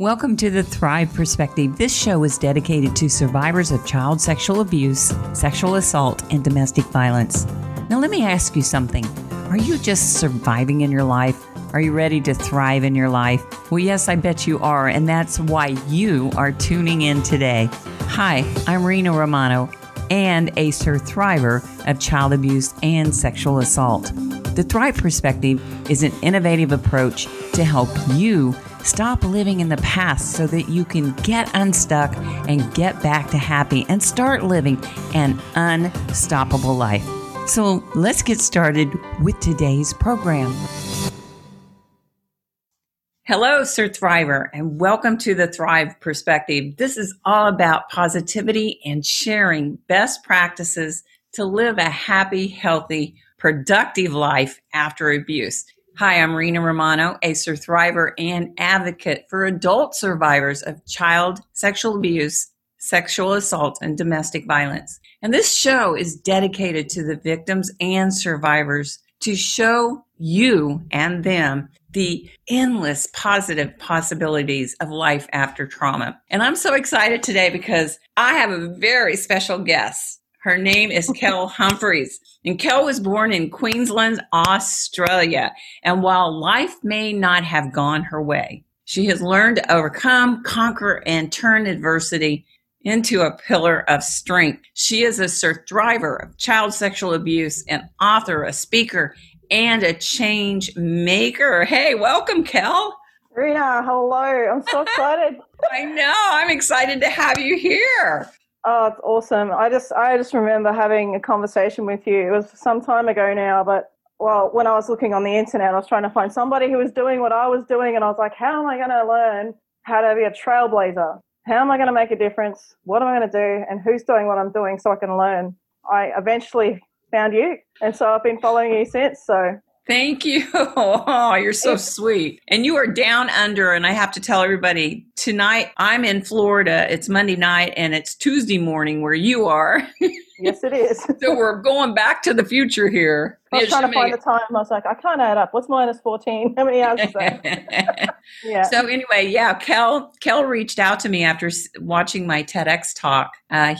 Welcome to the Thrive Perspective. This show is dedicated to survivors of child sexual abuse, sexual assault, and domestic violence. Now, let me ask you something. Are you just surviving in your life? Are you ready to thrive in your life? Well, yes, I bet you are, and that's why you are tuning in today. Hi, I'm Rena Romano and a sur-THRIVER of child abuse and sexual assault. The Thrive Perspective is an innovative approach to help you stop living in the past so that you can get unstuck and get back to happy and start living an unstoppable life. So let's get started with today's program. Hello, sur-THRIVER, and welcome to the Thrive Perspective. This is all about positivity and sharing best practices to live a happy, healthy, productive life after abuse. Hi, I'm Rena Romano, a sur-THRIVER and advocate for adult survivors of child sexual abuse, sexual assault, and domestic violence. And this show is dedicated to the victims and survivors to show you and them the endless positive possibilities of life after trauma. And I'm so excited today because I have a very special guest. Her name is Kelly Humphries. And Kelly was born in Queensland, Australia. And while life may not have gone her way, she has learned to overcome, conquer, and turn adversity into a pillar of strength. She is a sur-THRIVER of child sexual abuse, an author, a speaker, and a change maker. Hey, welcome, Kel. Rena, hello. I'm so excited. I know. I'm excited to have you here. Oh, it's awesome. I just remember having a conversation with you. It was some time ago now, but when I was looking on the internet, I was trying to find somebody who was doing what I was doing, and I was like, how am I going to learn how to be a trailblazer? How am I going to make a difference? What am I going to do? And who's doing what I'm doing so I can learn? I eventually found you, and so I've been following you since. So thank you. Oh, you're so sweet. And you are down under, and I have to tell everybody, tonight I'm in Florida. It's Monday night, and it's Tuesday morning where you are. Yes, it is. So we're going back to the future here. I was trying to find the time. I was like, I can't add up. What's minus 14? How many hours is that? Yeah. So anyway, yeah, Kel reached out to me after watching my TEDx talk,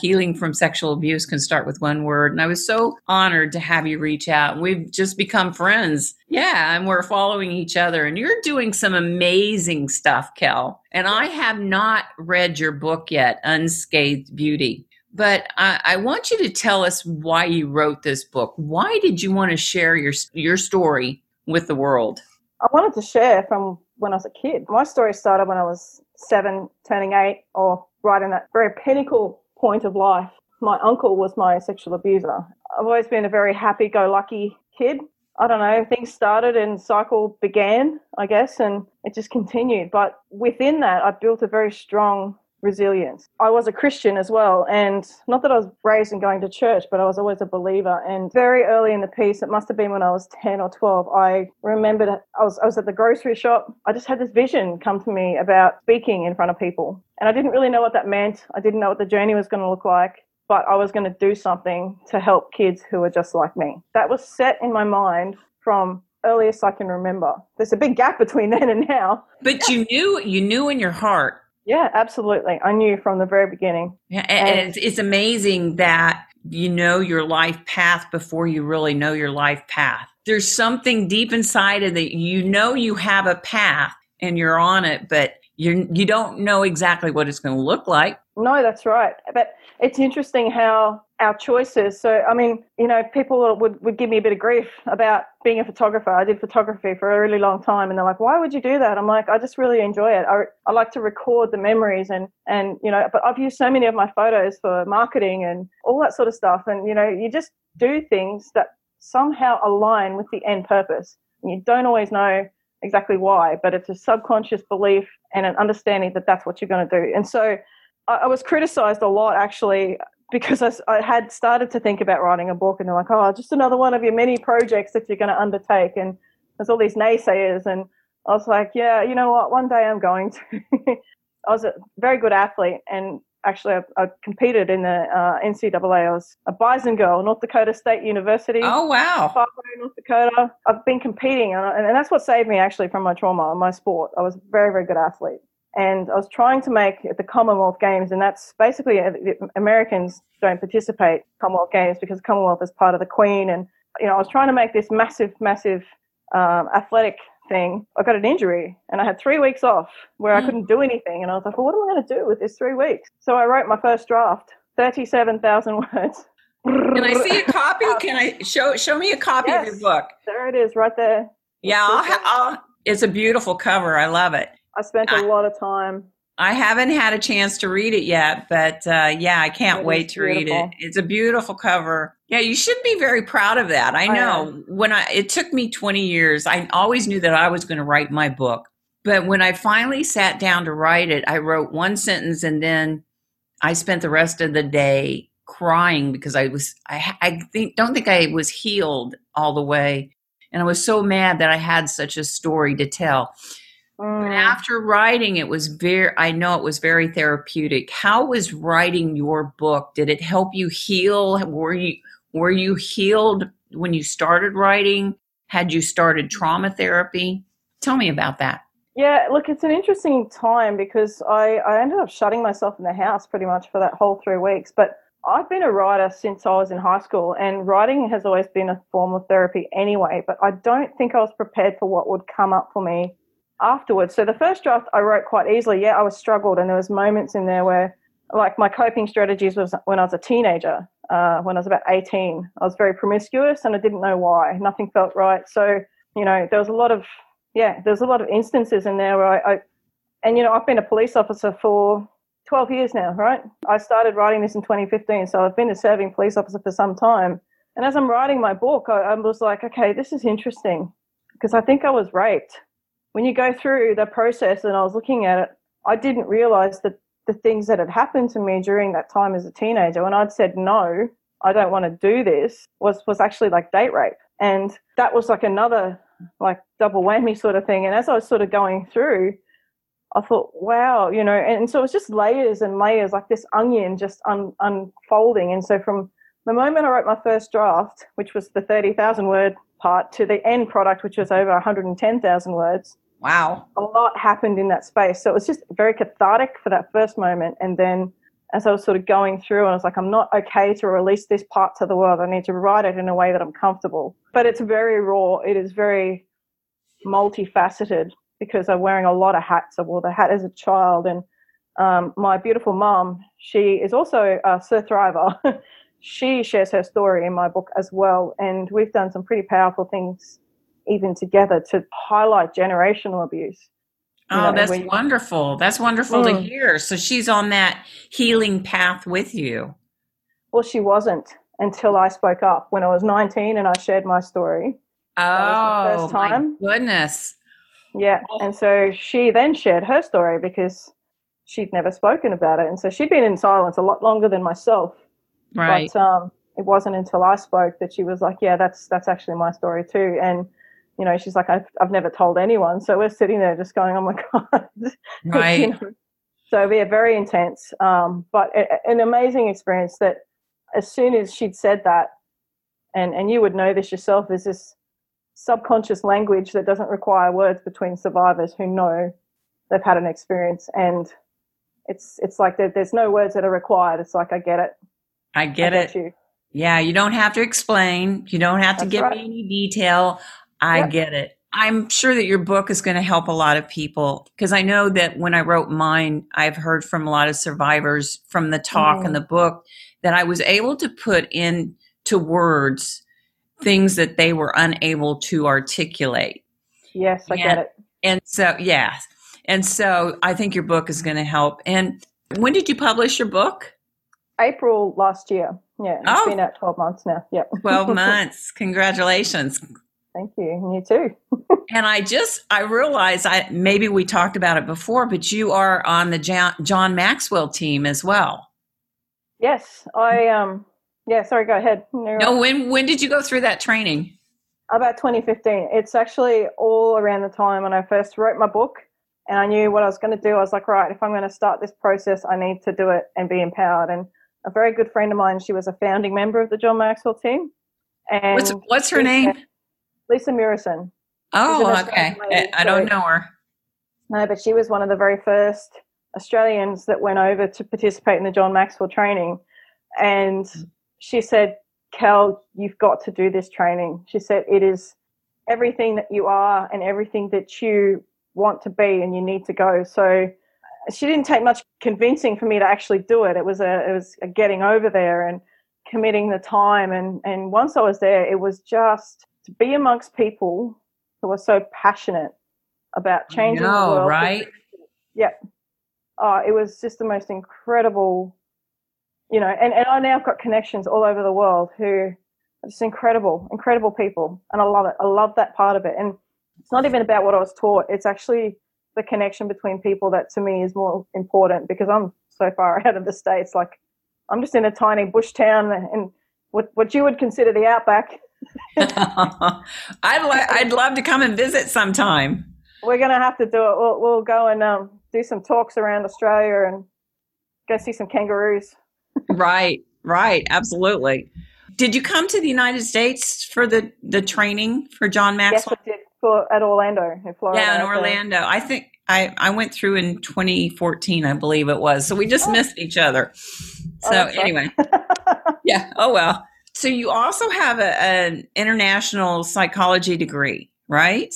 Healing from Sexual Abuse Can Start With One Word. And I was so honored to have you reach out. We've just become friends. Yeah, and we're following each other. And you're doing some amazing stuff, Kel. And I have not read your book yet, Unscathed Beauty. But I want you to tell us why you wrote this book. Why did you want to share your story with the world? I wanted to share from when I was a kid. My story started when I was 7, turning 8, or right in that very pinnacle point of life. My uncle was my sexual abuser. I've always been a very happy-go-lucky kid. I don't know, things started and cycle began, I guess, and it just continued. But within that, I built a very strong resilience. I was a Christian as well, and not that I was raised in going to church, but I was always a believer. And very early in the piece, it must have been when I was 10 or 12, I remembered I was at the grocery shop. I just had this vision come to me about speaking in front of people, and I didn't really know what that meant. I didn't know what the journey was going to look like, but I was going to do something to help kids who are just like me. That was set in my mind from earliest I can remember. There's a big gap between then and now. But you knew in your heart. Yeah, absolutely. I knew from the very beginning. Yeah, and it's amazing that you know your life path before you really know your life path. There's something deep inside of that. You know you have a path and you're on it, but you don't know exactly what it's going to look like. No, that's right. But it's interesting how our choices. So, I mean, you know, people would give me a bit of grief about being a photographer. I did photography for a really long time, and they're like, why would you do that? I'm like, I just really enjoy it. I like to record the memories and, you know, but I've used so many of my photos for marketing and all that sort of stuff. And, you know, you just do things that somehow align with the end purpose. And you don't always know exactly why, but it's a subconscious belief and an understanding that that's what you're going to do. And so I was criticized a lot, actually, because I had started to think about writing a book, and they're like, oh, just another one of your many projects that you're going to undertake. And there's all these naysayers. And I was like, yeah, you know what? One day I'm going to. I was a very good athlete, and actually I competed in the NCAA. I was a Bison girl, North Dakota State University. Oh, wow. North Dakota. I've been competing, and that's what saved me, actually, from my trauma, my sport. I was a very, very good athlete. And I was trying to make the Commonwealth Games, and that's basically Americans don't participate Commonwealth Games because Commonwealth is part of the Queen. And, you know, I was trying to make this massive, massive athletic thing. I got an injury and I had 3 weeks off where I couldn't do anything. And I was like, well, what am I going to do with this 3 weeks? So I wrote my first draft, 37,000 words. Can I see a copy? Can I show me a copy of your book? There it is right there. Yeah, it's a beautiful cover. I love it. I spent a lot of time. I haven't had a chance to read it yet, but yeah, I can't wait to read it. It's a beautiful cover. Yeah, you should be very proud of that. I know. It took me 20 years. I always knew that I was going to write my book. But when I finally sat down to write it, I wrote one sentence and then I spent the rest of the day crying because I don't think I was healed all the way. And I was so mad that I had such a story to tell. But after writing, it was very therapeutic. How was writing your book? Did it help you heal? Were you healed when you started writing? Had you started trauma therapy? Tell me about that. Yeah, look, it's an interesting time because I ended up shutting myself in the house pretty much for that whole 3 weeks. But I've been a writer since I was in high school, and writing has always been a form of therapy anyway. But I don't think I was prepared for what would come up for me afterwards. So the first draft I wrote quite easily. Yeah, I was struggled, and there was moments in there where, like, my coping strategies was when I was a teenager, when I was about 18. I was very promiscuous, and I didn't know why. Nothing felt right. So, you know, there was a lot of instances in there where and, you know, I've been a police officer for 12 years now, right? I started writing this in 2015, so I've been a serving police officer for some time. And as I'm writing my book, I was like, okay, this is interesting because I think I was raped. When you go through the process, and I was looking at it, I didn't realize that the things that had happened to me during that time as a teenager when I'd said, no, I don't want to do this, was actually like date rape. And that was like another like double whammy sort of thing. And as I was sort of going through, I thought, wow, you know, and so it was just layers and layers, like this onion just unfolding. And so from the moment I wrote my first draft, which was the 30,000 word part, to the end product, which was over 110,000 words. Wow. A lot happened in that space. So it was just very cathartic for that first moment. And then as I was sort of going through, I was like, I'm not okay to release this part to the world. I need to write it in a way that I'm comfortable. But it's very raw. It is very multifaceted, because I'm wearing a lot of hats. I wore the hat as a child. And my beautiful mum, she is also a sur-THRIVER. She shares her story in my book as well. And we've done some pretty powerful things even together to highlight generational abuse. Oh, that's wonderful. That's wonderful to hear. So she's on that healing path with you. Well, she wasn't until I spoke up when I was 19 and I shared my story. Oh, my goodness. Yeah, and so she then shared her story because she'd never spoken about it. And so she'd been in silence a lot longer than myself. Right. But it wasn't until I spoke that she was like, yeah, that's actually my story too. And, you know, she's like, I've never told anyone. So we're sitting there just going, oh, my God. Right. You know? So, yeah, very intense, but an amazing experience that as soon as she'd said that, and you would know this yourself, there's this subconscious language that doesn't require words between survivors who know they've had an experience, and it's like there's no words that are required. It's like, I get it. You. Yeah, you don't have to explain. You don't have to give me any detail. I get it. I'm sure that your book is going to help a lot of people, because I know that when I wrote mine, I've heard from a lot of survivors from the talk and the book that I was able to put into words things that they were unable to articulate. Yes, I get it. And so, yeah. And so I think your book is going to help. And when did you publish your book? April last year. Yeah. It's been out 12 months now. Yep. 12 months. Congratulations. Thank you. And you too. And I realized maybe we talked about it before, but you are on the John Maxwell team as well. Yes. Yeah, sorry, go ahead. No, when did you go through that training? About 2015. It's actually all around the time when I first wrote my book, and I knew what I was going to do. I was like, right, if I'm going to start this process, I need to do it and be empowered. And a very good friend of mine, she was a founding member of the John Maxwell team. And what's her name? Lisa Murison. Oh, okay. I don't know her. No, but she was one of the very first Australians that went over to participate in the John Maxwell training. And she said, "Kel, you've got to do this training." She said, "It is everything that you are and everything that you want to be, and you need to go." So she didn't take much convincing for me to actually do it. It was a getting over there and committing the time. And once I was there, it was just to be amongst people who are so passionate about changing the world. Right? Yeah. Oh, it was just the most incredible, you know, and I now have got connections all over the world who are just incredible people. And I love it. I love that part of it. And it's not even about what I was taught. It's actually the connection between people that to me is more important, because I'm so far out of the States. Like, I'm just in a tiny bush town in what you would consider the outback. I'd love to come and visit sometime. We're going to have to do it. We'll go and do some talks around Australia and go see some kangaroos. Right. Absolutely. Did you come to the United States for the training for John Maxwell? Yes, I did. At Orlando, in Florida. Yeah, in Orlando. So. I think I went through in 2014, I believe it was. So we just missed each other. So anyway. Yeah. Oh, well. So you also have an international psychology degree, right?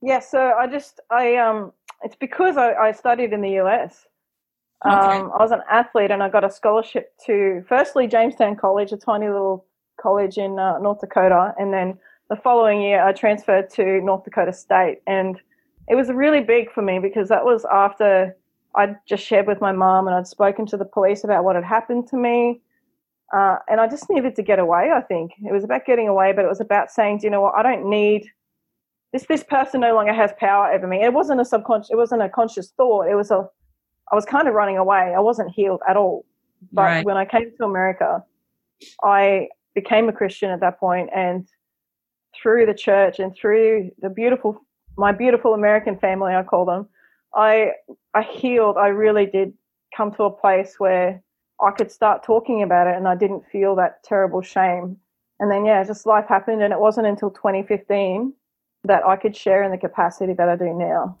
Yeah. So I it's because I studied in the U.S. Okay. I was an athlete and I got a scholarship to, firstly, Jamestown College, a tiny little college in North Dakota. And then the following year, I transferred to North Dakota State, and it was really big for me because that was after I'd just shared with my mom and I'd spoken to the police about what had happened to me, and I just needed to get away, I think. It was about getting away, but it was about saying, you know what, I don't need this. This person no longer has power over me. It wasn't a subconscious. It wasn't a conscious thought. I was kind of running away. I wasn't healed at all. But right. When I came to America, I became a Christian at that point, and through the church and through my beautiful American family, I call them, I healed. I really did come to a place where I could start talking about it, and I didn't feel that terrible shame. And then, yeah, just life happened, and it wasn't until 2015 that I could share in the capacity that I do now.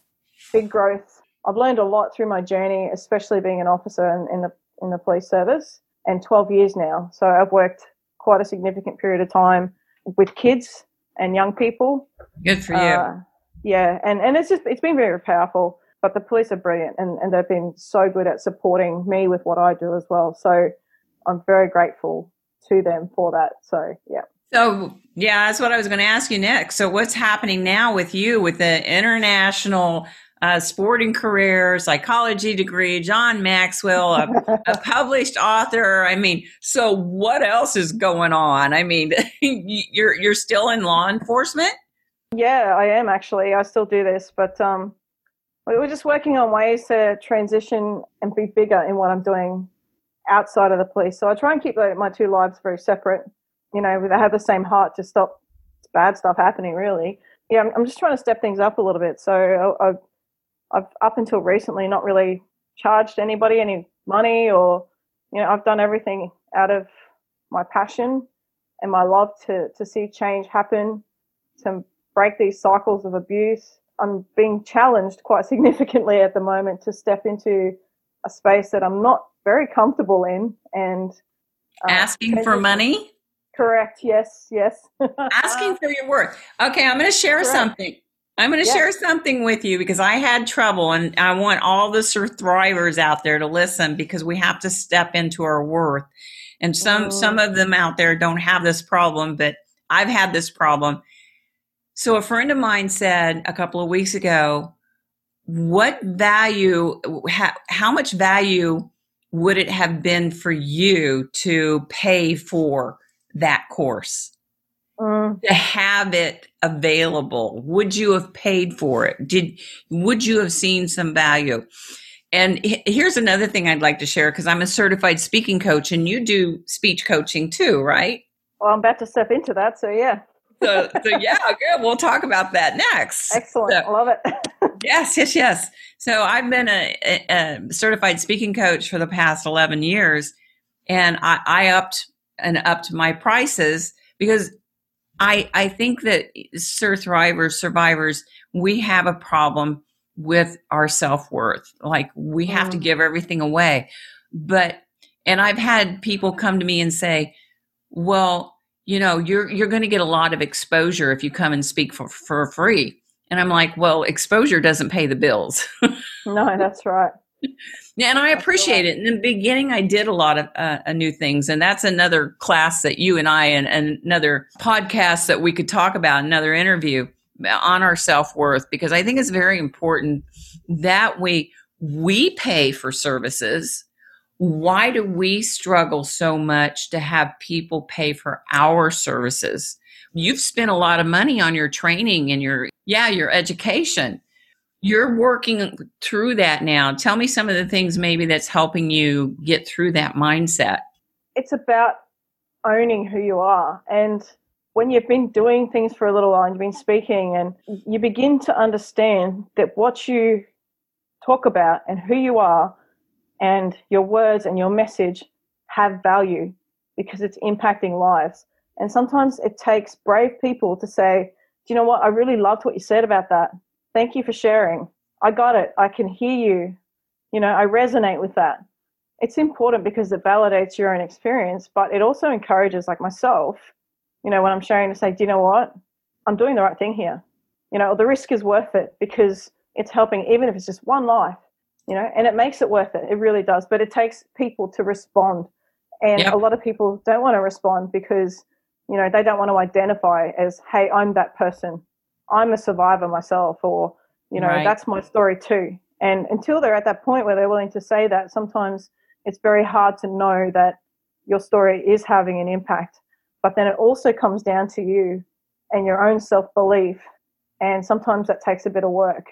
Big growth. I've learned a lot through my journey, especially being an officer in the police service, and 12 years now. So I've worked quite a significant period of time with kids and young people. Good for you. Yeah, and it's been very powerful, but the police are brilliant, and they've been so good at supporting me with what I do as well. So I'm very grateful to them for that. So, yeah. So, yeah, that's what I was going to ask you next. So what's happening now with you with the international sporting career, psychology degree, John Maxwell, a published author? I mean, so what else is going on? I mean, you're still in law enforcement? Yeah, I am actually. I still do this, but we were just working on ways to transition and be bigger in what I'm doing outside of the police. So I try and keep my two lives very separate. You know, they have the same heart to stop bad stuff happening, really. Yeah, I'm just trying to step things up a little bit. So I've up until recently not really charged anybody any money, or, you know, I've done everything out of my passion and my love to see change happen, to break these cycles of abuse. I'm being challenged quite significantly at the moment to step into a space that I'm not very comfortable in, and asking for money? Correct. Yes. Asking for your worth. Okay, I'm going to share something. I'm going to share something with you because I had trouble, and I want all the sur-THRIVERs out there to listen, because we have to step into our worth. And some of them out there don't have this problem, but I've had this problem. So a friend of mine said a couple of weeks ago, how much value would it have been for you to pay for that course? To have it available, would you have paid for it? Would you have seen some value? And here's another thing I'd like to share, because I'm a certified speaking coach, and you do speech coaching too, right? Well, I'm about to step into that, so yeah. So yeah, good. We'll talk about that next. Excellent, I love it. Yes. So I've been a certified speaking coach for the past 11 years, and I upped my prices because I think that sur-THRIVERs, survivors, we have a problem with our self-worth. Like we have to give everything away. And I've had people come to me and say, well, you know, you're going to get a lot of exposure if you come and speak for free. And I'm like, well, exposure doesn't pay the bills. No, that's right. And I appreciate it. In the beginning, I did a lot of new things. And that's another class that you and I and another podcast that we could talk about, another interview on our self-worth, because I think it's very important that we pay for services. Why do we struggle so much to have people pay for our services? You've spent a lot of money on your training and your education. You're working through that now. Tell me some of the things maybe that's helping you get through that mindset. It's about owning who you are. And when you've been doing things for a little while and you've been speaking, and you begin to understand that what you talk about and who you are and your words and your message have value because it's impacting lives. And sometimes it takes brave people to say, do you know what? I really loved what you said about that. Thank you for sharing. I got it. I can hear you. You know, I resonate with that. It's important because it validates your own experience, but it also encourages, like myself, you know, when I'm sharing, to say, do you know what? I'm doing the right thing here. You know, the risk is worth it because it's helping, even if it's just one life, you know, and it makes it worth it. It really does. But it takes people to respond. And a lot of people don't want to respond because, you know, they don't want to identify as, hey, I'm that person. I'm a survivor myself, or, you know, that's my story too. And until they're at that point where they're willing to say that, sometimes it's very hard to know that your story is having an impact. But then it also comes down to you and your own self-belief. And sometimes that takes a bit of work.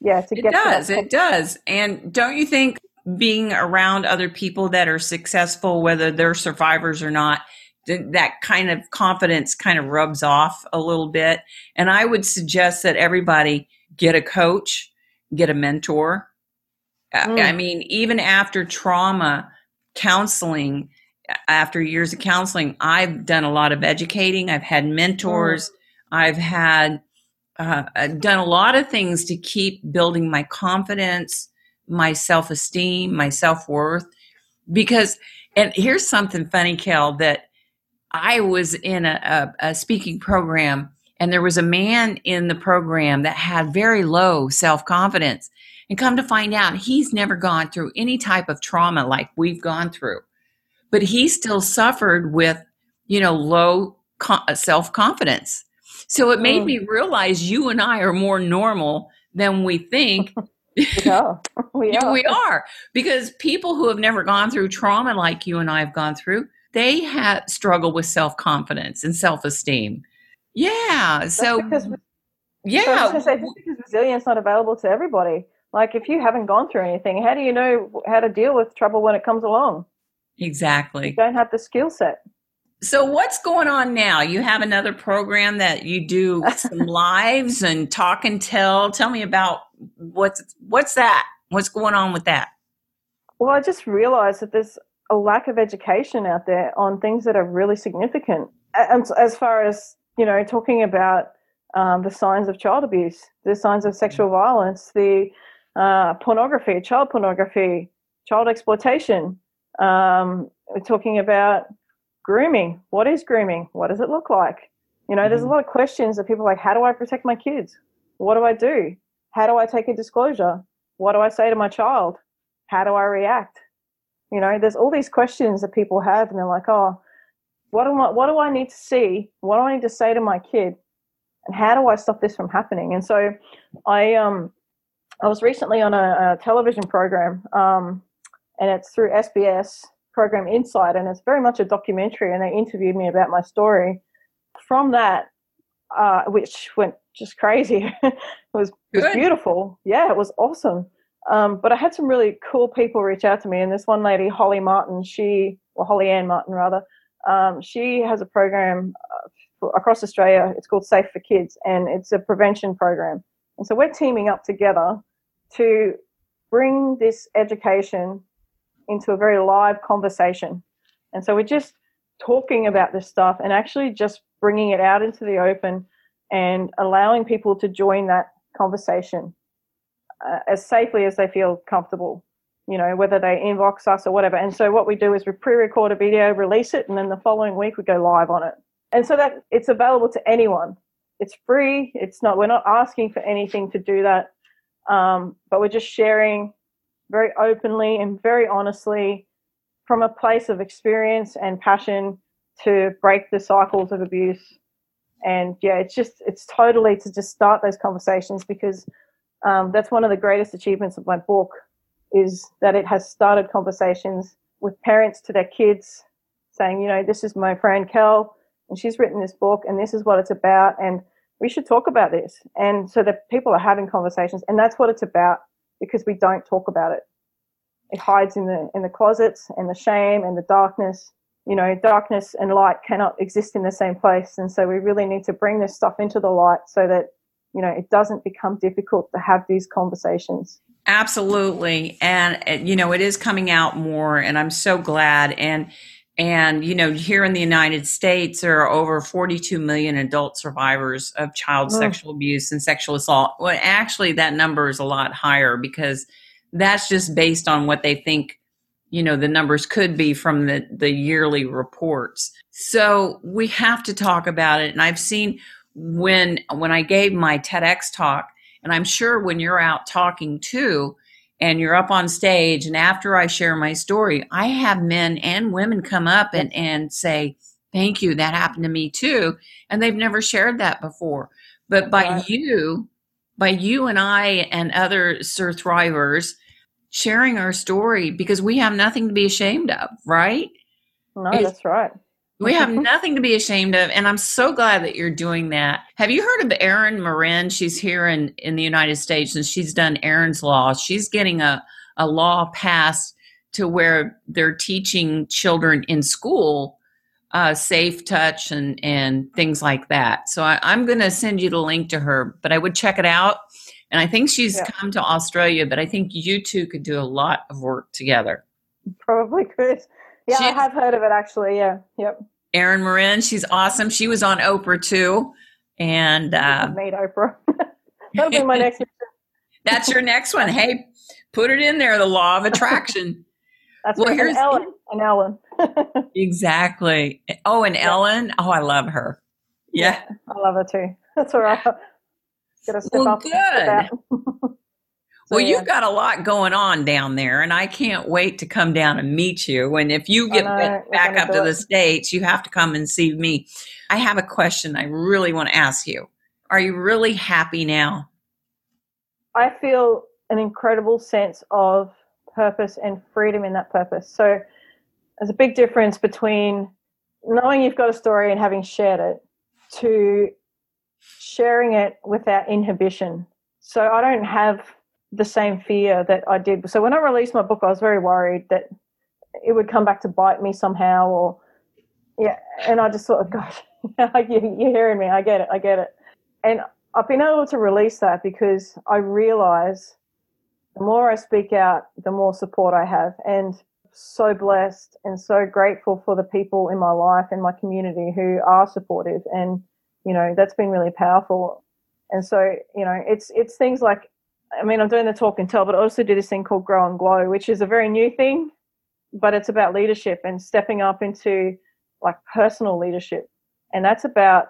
Yeah, to get to that. It does. And don't you think being around other people that are successful, whether they're survivors or not, that kind of confidence kind of rubs off a little bit? And I would suggest that everybody get a coach, get a mentor. I mean, even after trauma counseling, after years of counseling, I've done a lot of educating. I've had mentors. I've had done a lot of things to keep building my confidence, my self-esteem, my self-worth. Because, and here's something funny, Kel, that I was in a speaking program, and there was a man in the program that had very low self-confidence. And come to find out, he's never gone through any type of trauma like we've gone through. But he still suffered with, you know, low self-confidence. So it made me realize you and I are more normal than we think. We are. Because people who have never gone through trauma like you and I have gone through, they have struggle with self-confidence and self-esteem. Yeah. So, because resilience is not available to everybody. Like if you haven't gone through anything, how do you know how to deal with trouble when it comes along? Exactly. You don't have the skill set. So what's going on now? You have another program that you do some lives and talk and tell. Tell me about what's that? What's going on with that? Well, I just realized that there's a lack of education out there on things that are really significant. And as far as, you know, talking about the signs of child abuse, the signs of sexual violence, the pornography, child pornography, child exploitation. We're talking about grooming. What is grooming? What does it look like? You know, there's a lot of questions that people are like, how do I protect my kids? What do I do? How do I take a disclosure? What do I say to my child? How do I react? You know, there's all these questions that people have, and they're like, oh, what do I need to see? What do I need to say to my kid? And how do I stop this from happening? And so I was recently on a television program, and it's through SBS program Insight, and it's very much a documentary, and they interviewed me about my story. From that, which went just crazy, it was beautiful. Yeah, it was awesome. But I had some really cool people reach out to me, and this one lady, Holly Ann Martin rather, she has a program across Australia. It's called Safe for Kids, and it's a prevention program. And so we're teaming up together to bring this education into a very live conversation. And so we're just talking about this stuff and actually just bringing it out into the open and allowing people to join that conversation. as safely as they feel comfortable, you know, whether they inbox us or whatever. And so what we do is we pre-record a video, release it, and then the following week we go live on it. And so that it's available to anyone. It's free. It's not, we're not asking for anything to do that. But we're just sharing very openly and very honestly from a place of experience and passion to break the cycles of abuse. And yeah, it's just, it's totally to just start those conversations, because that's one of the greatest achievements of my book, is that it has started conversations with parents to their kids saying, you know, this is my friend Kel, and she's written this book, and this is what it's about, and we should talk about this. And so that people are having conversations, and that's what it's about, because we don't talk about it. It hides in the closets and the shame and the darkness. You know, darkness and light cannot exist in the same place, and so we really need to bring this stuff into the light so that, you know, it doesn't become difficult to have these conversations. Absolutely. And, you know, it is coming out more, and I'm so glad. And, you know, here in the United States, there are over 42 million adult survivors of child sexual abuse and sexual assault. Well, actually, that number is a lot higher, because that's just based on what they think, you know, the numbers could be from the yearly reports. So we have to talk about it. And I've seen when I gave my TEDx talk, and I'm sure when you're out talking too, and you're up on stage, and after I share my story, I have men and women come up and say, thank you, that happened to me too. And they've never shared that before. But by you and I and other sur-THRIVERs sharing our story, because we have nothing to be ashamed of, right? No, that's right. We have nothing to be ashamed of, and I'm so glad that you're doing that. Have you heard of Erin Marin? She's here in the United States, and she's done Erin's Law. She's getting a law passed to where they're teaching children in school safe touch and things like that. So I'm going to send you the link to her, but I would check it out. And I think she's come to Australia, but I think you two could do a lot of work together. Probably could. Yeah, I have heard of it, actually. Yeah, yep. Erin Marin, she's awesome. She was on Oprah, too. And I made Oprah. That'll be my next one. That's your next one. Hey, put it in there, the law of attraction. That's well, right. Here's Ellen. Exactly. Oh, and Ellen. Oh, I love her. Yeah. I love her, too. That's all right. Gotta step up. Good. Well, you've got a lot going on down there, and I can't wait to come down and meet you. And if you get back up to the States, you have to come and see me. I have a question I really want to ask you. Are you really happy now? I feel an incredible sense of purpose and freedom in that purpose. So there's a big difference between knowing you've got a story and having shared it to sharing it without inhibition. So I don't have the same fear that I did. So when I released my book, I was very worried that it would come back to bite me somehow, or and I just thought, gosh, you're hearing me. I get it. And I've been able to release that because I realize the more I speak out, the more support I have, and so blessed and so grateful for the people in my life and my community who are supportive. And, you know, that's been really powerful. And so, you know, it's things like, I mean, I'm doing the talk and tell, but I also do this thing called Grow and Glow, which is a very new thing, but it's about leadership and stepping up into like personal leadership. And that's about,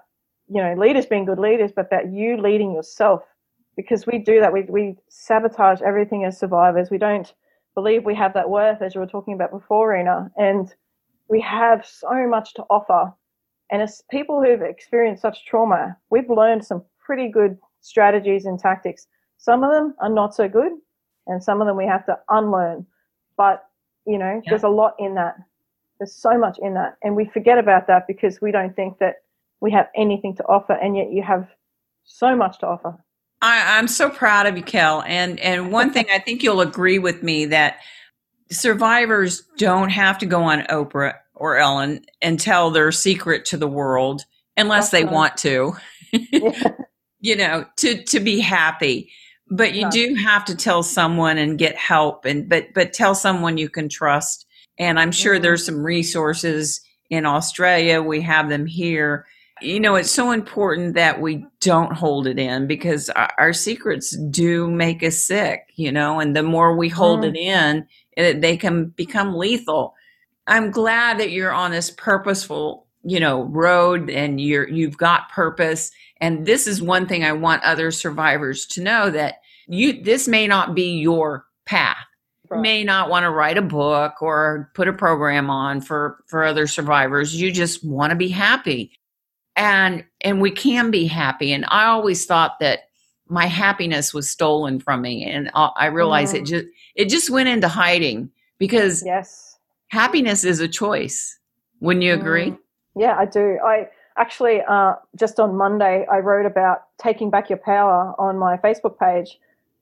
you know, leaders being good leaders, but about you leading yourself, because we do that. We sabotage everything as survivors. We don't believe we have that worth, as you were talking about before, Rena. And we have so much to offer. And as people who've experienced such trauma, we've learned some pretty good strategies and tactics. Some of them are not so good, and some of them we have to unlearn. But, you know, there's a lot in that. There's so much in that. And we forget about that because we don't think that we have anything to offer, and yet you have so much to offer. I'm so proud of you, Kel. And one thing I think you'll agree with me, that survivors don't have to go on Oprah or Ellen and tell their secret to the world unless they want to, you know, to be happy. But you do have to tell someone and get help, and but tell someone you can trust. And I'm sure there's some resources in Australia. We have them here. You know, it's so important that we don't hold it in, because our secrets do make us sick, you know, and the more we hold it in, they can become lethal. I'm glad that you're on this purposeful, you know, road, and you've got purpose. And this is one thing I want other survivors to know, that this may not be your path. Right. You may not want to write a book or put a program on for other survivors. You just want to be happy. And we can be happy. And I always thought that my happiness was stolen from me. And I realized it just went into hiding, because happiness is a choice. Wouldn't you agree? Yeah, I do. I actually, just on Monday, I wrote about taking back your power on my Facebook page.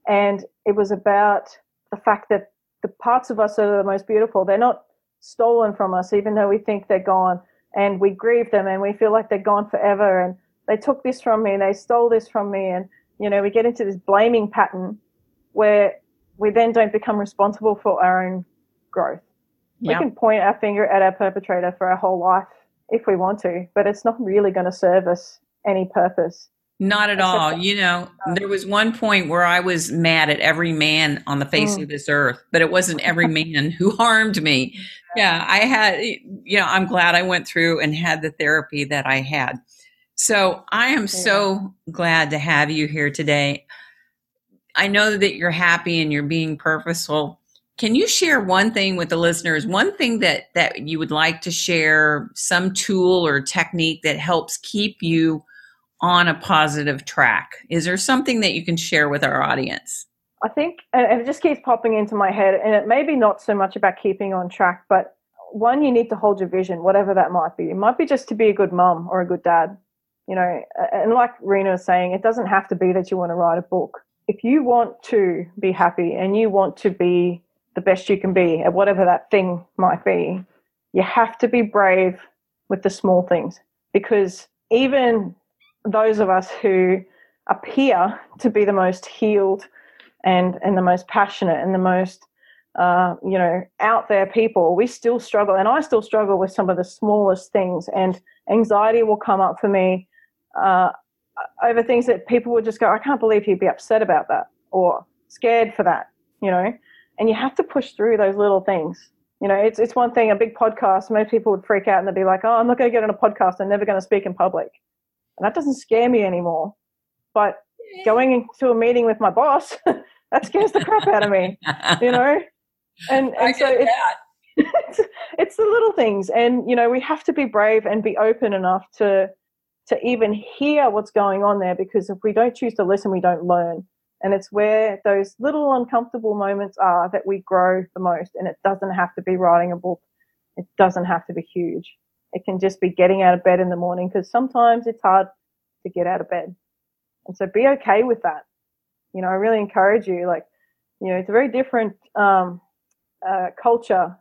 And it was about the fact that the parts of us that are the most beautiful, they're not stolen from us, even though we think they're gone. And we grieve them and we feel like they're gone forever. And they took this from me and they stole this from me. And, you know, we get into this blaming pattern where we then don't become responsible for our own growth. Yeah. We can point our finger at our perpetrator for our whole life if we want to, but it's not really going to serve us any purpose. Not at all. You know, there was one point where I was mad at every man on the face of this earth, but it wasn't every man who harmed me. Yeah, I'm glad I went through and had the therapy that I had. So I am so glad to have you here today. I know that you're happy and you're being purposeful. Can you share one thing with the listeners, one thing that you would like to share, some tool or technique that helps keep you on a positive track? Is there something that you can share with our audience? I think, and it just keeps popping into my head, and it may be not so much about keeping on track, but one, you need to hold your vision, whatever that might be. It might be just to be a good mom or a good dad, you know, and like Rena was saying, it doesn't have to be that you want to write a book. If you want to be happy and you want to be the best you can be at whatever that thing might be, you have to be brave with the small things, because even those of us who appear to be the most healed and the most passionate and the most, out there people, we still struggle. And I still struggle with some of the smallest things, and anxiety will come up for me over things that people would just go, I can't believe he'd be upset about that or scared for that, you know, and you have to push through those little things. You know, it's one thing, a big podcast, most people would freak out and they'd be like, oh, I'm not going to get on a podcast. I'm never going to speak in public. And that doesn't scare me anymore. But going into a meeting with my boss, that scares the crap out of me, you know? And so it's the little things. And, you know, we have to be brave and be open enough to even hear what's going on there, because if we don't choose to listen, we don't learn. And it's where those little uncomfortable moments are that we grow the most. And it doesn't have to be writing a book. It doesn't have to be huge. It can just be getting out of bed in the morning, because sometimes it's hard to get out of bed. And so be okay with that. You know, I really encourage you. Like, you know, it's a very different culture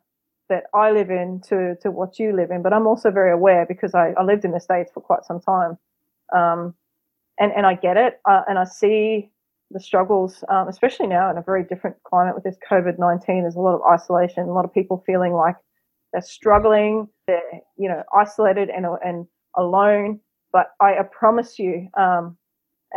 that I live in to what you live in. But I'm also very aware, because I lived in the States for quite some time. And I get it. And I see the struggles, especially now in a very different climate with this COVID-19. There's a lot of isolation, a lot of people feeling like they're struggling, they're, you know, isolated and alone. But I promise you,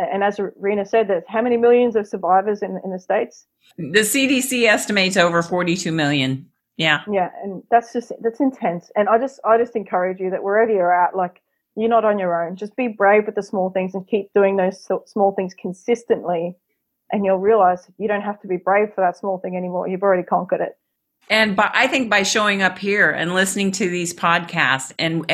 and as Rena said, there's how many millions of survivors in the States? The CDC estimates over 42 million. Yeah. Yeah. And that's intense. And I just encourage you that wherever you're at, like, you're not on your own. Just be brave with the small things and keep doing those small things consistently. And you'll realize you don't have to be brave for that small thing anymore. You've already conquered it. And I think by showing up here and listening to these podcasts, and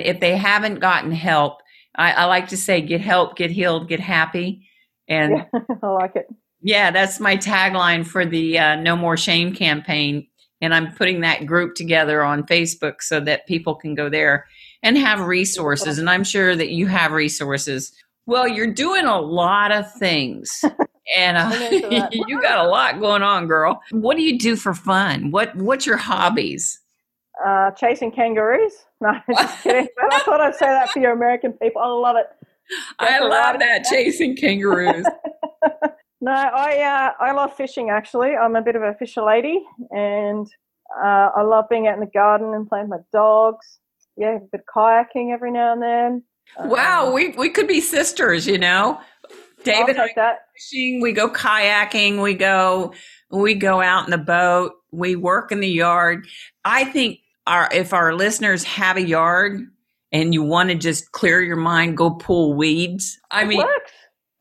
if they haven't gotten help, I like to say, get help, get healed, get happy. And yeah, I like it. Yeah, that's my tagline for the No More Shame campaign. And I'm putting that group together on Facebook so that people can go there and have resources. And I'm sure that you have resources. Well, you're doing a lot of things. And you got a lot going on, girl. What do you do for fun? What's your hobbies? Chasing kangaroos. No, just kidding. I thought I'd say that for your American people. I love it. I love that, chasing kangaroos. No, I love fishing, actually. I'm a bit of a fisher lady, and I love being out in the garden and playing with my dogs. yeah, a bit of kayaking every now and then. Wow, we could be sisters, you know. David and I go fishing, we go kayaking, we go out in the boat, we work in the yard. I think if our listeners have a yard and you want to just clear your mind, go pull weeds. I mean,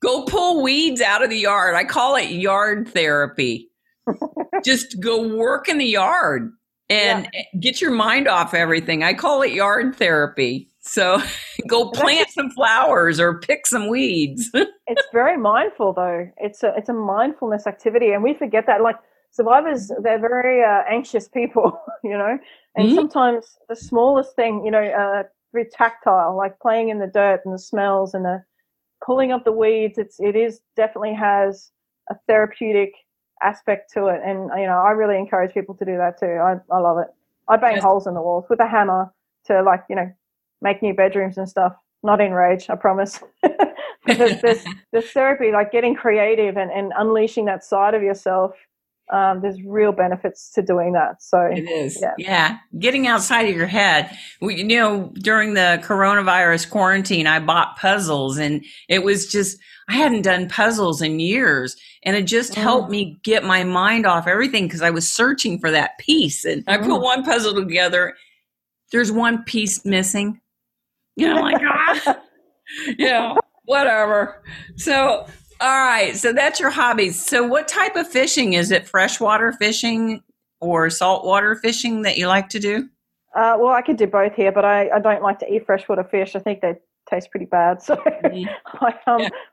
go pull weeds out of the yard. I call it yard therapy. Just go work in the yard and get your mind off everything. I call it yard therapy. So go plant some flowers or pick some weeds. It's very mindful, though. It's a mindfulness activity, and we forget that. Like survivors, they're very anxious people, you know, and sometimes the smallest thing, you know, very tactile, like playing in the dirt and the smells and the pulling up the weeds, it definitely has a therapeutic aspect to it. And, you know, I really encourage people to do that too. I love it. I bang holes in the walls with a hammer to, like, you know, make new bedrooms and stuff. Not in rage, I promise. There's therapy, like getting creative and unleashing that side of yourself. There's real benefits to doing that. So it is. Yeah. Getting outside of your head. We, you know, during the coronavirus quarantine, I bought puzzles, and it was just, I hadn't done puzzles in years, and it just helped me get my mind off everything because I was searching for that piece. And I put one puzzle together. There's one piece missing. You know, like, you know, whatever. So, all right. So that's your hobbies. So what type of fishing? Is it freshwater fishing or saltwater fishing that you like to do? Well, I could do both here, but I don't like to eat freshwater fish. I think they taste pretty bad. So I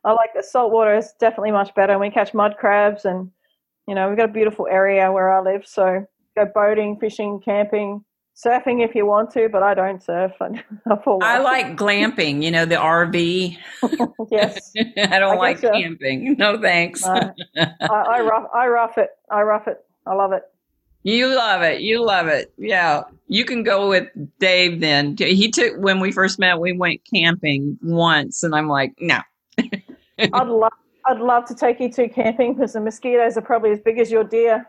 like the saltwater. It's definitely much better. And we catch mud crabs, and, you know, we've got a beautiful area where I live. So go boating, fishing, camping. Surfing if you want to, but I don't surf. I like glamping, you know, the RV. Yes. I don't like camping. No, thanks. I rough it. I love it. You love it. Yeah. You can go with Dave then. When we first met, we went camping once, and I'm like, no. I'd love to take you two camping because the mosquitoes are probably as big as your deer.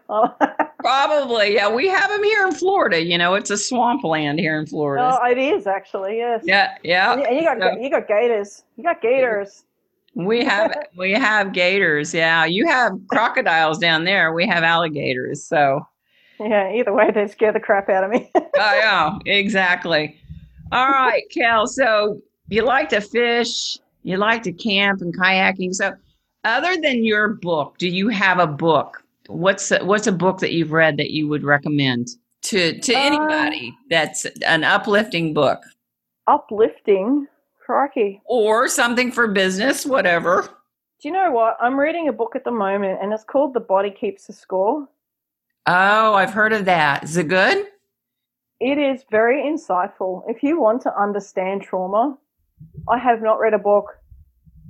Probably, yeah. We have them here in Florida. You know, it's a swampland here in Florida. Oh, it is actually, yes. Yeah. And you got gators. You got gators. We have gators. Yeah, you have crocodiles down there. We have alligators. So yeah, either way, they scare the crap out of me. Oh yeah, exactly. All right, Kel. So you like to fish. You like to camp and kayaking. So, other than your book, do you have a book? What's a book that you've read that you would recommend to anybody that's an uplifting book? Uplifting? Crikey. Or something for business, whatever. Do you know what? I'm reading a book at the moment, and it's called The Body Keeps the Score. Oh, I've heard of that. Is it good? It is very insightful. If you want to understand trauma, I have not read a book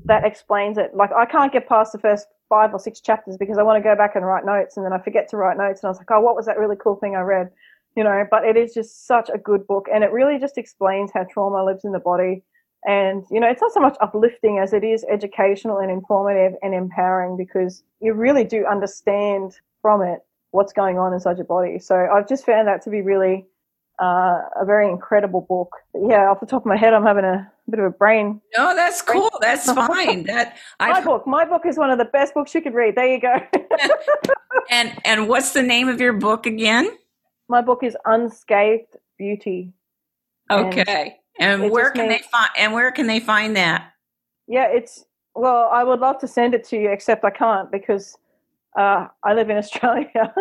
that explains it. Like, I can't get past the first 5 or 6 chapters because I want to go back and write notes, and then I forget to write notes, and I was like, oh, what was that really cool thing I read? You know, but it is just such a good book, and it really just explains how trauma lives in the body. And, you know, it's not so much uplifting as it is educational and informative and empowering, because you really do understand from it what's going on inside your body. So I've just found that to be really a very incredible book. But yeah, off the top of my head, I'm having a bit of a brain. No, that's cool. That's fine. My book is one of the best books you could read. There you go. And what's the name of your book again? My book is Unscathed Beauty. Okay. And where can they find that? Yeah, I would love to send it to you, except I can't because I live in Australia.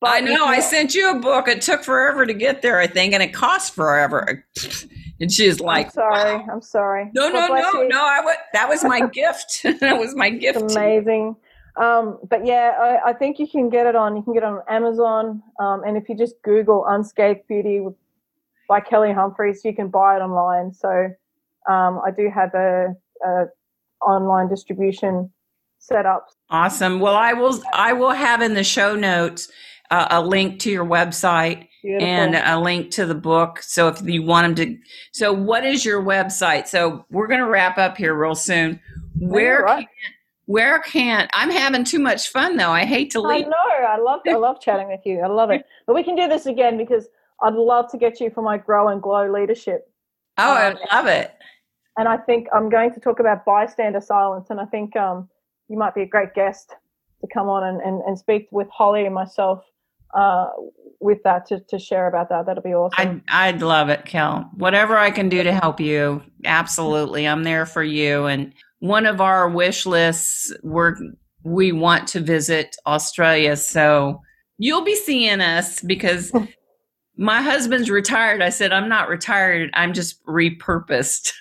But I know. I sent you a book. It took forever to get there, I think, and it cost forever. And she's like, I'm sorry. No. That was my gift. That was my gift. It's amazing. But yeah, I think you can get it on. You can get it on Amazon. And if you just Google Unscathed Beauty by Kelly Humphries, you can buy it online. So I do have a online distribution set up. Awesome. Well, I will have in the show notes a link to your website. Beautiful. And a link to the book. So if you want them to, so what is your website? So we're going to wrap up here real soon. I'm having too much fun though. I hate to leave. I know. I love chatting with you. I love it. But we can do this again because I'd love to get you for my Grow and Glow leadership. Oh, I'd love it. And I think I'm going to talk about bystander silence, and I think you might be a great guest to come on and speak with Holly and myself with that, to share about that. That'll be awesome. I'd love it, Kel. Whatever I can do to help you, absolutely. I'm there for you. And one of our wish lists, we want to visit Australia. So you'll be seeing us, because my husband's retired. I said, I'm not retired. I'm just repurposed.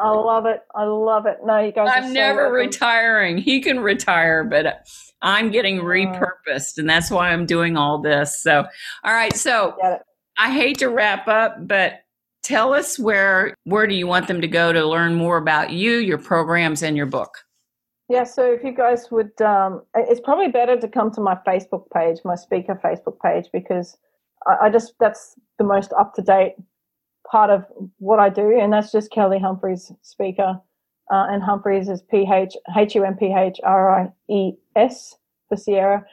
I love it. I love it. No, you guys. I'm never retiring. He can retire, but I'm getting repurposed, and that's why I'm doing all this. So, all right. So I hate to wrap up, but tell us where do you want them to go to learn more about you, your programs, and your book? Yeah. So if you guys would, it's probably better to come to my Facebook page, my speaker Facebook page, because that's the most up-to-date part of what I do, and that's just Kelly Humphries Speaker, and Humphries is Humphries for Sierra,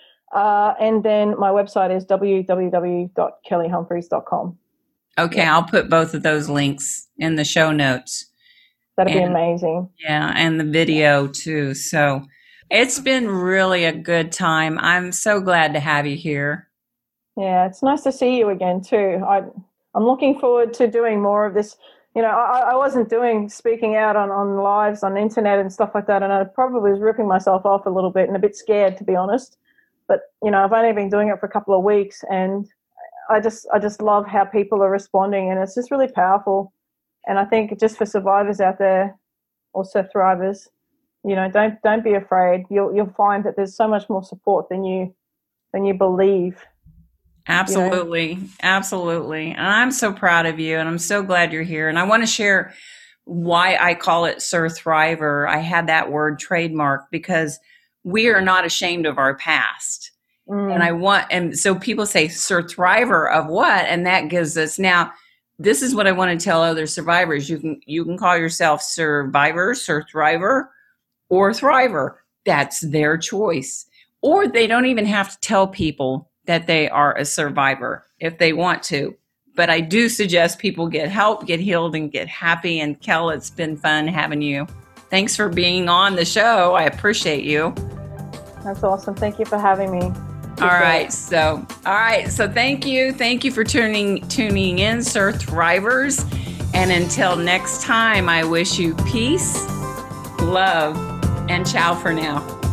and then my website is www.kellyhumphries.com. Okay, yeah. I'll put both of those links in the show notes. That'd be amazing. Yeah, and the video too. So it's been really a good time. I'm so glad to have you here. Yeah, it's nice to see you again too. I'm looking forward to doing more of this. You know, I wasn't doing speaking out on lives on the internet and stuff like that, and I probably was ripping myself off a little bit and a bit scared, to be honest. But, you know, I've only been doing it for a couple of weeks, and I just love how people are responding, and it's just really powerful. And I think just for survivors out there, also thrivers, you know, don't be afraid. You'll find that there's so much more support than you believe. Absolutely. Yeah. Absolutely. And I'm so proud of you, and I'm so glad you're here. And I want to share why I call it sur-THRIVER. I had that word trademarked because we are not ashamed of our past. Mm. And so people say, sur-THRIVER of what? And that gives us, now, this is what I want to tell other survivors. You can call yourself survivor, sur-THRIVER, or thriver. That's their choice. Or they don't even have to tell people that they are a survivor if they want to. But I do suggest people get help, get healed, and get happy. And Kel, it's been fun having you. Thanks for being on the show. I appreciate you. That's awesome. Thank you for having me. All right. So thank you. Thank you for tuning in, sur-THRIVERS. And until next time, I wish you peace, love, and ciao for now.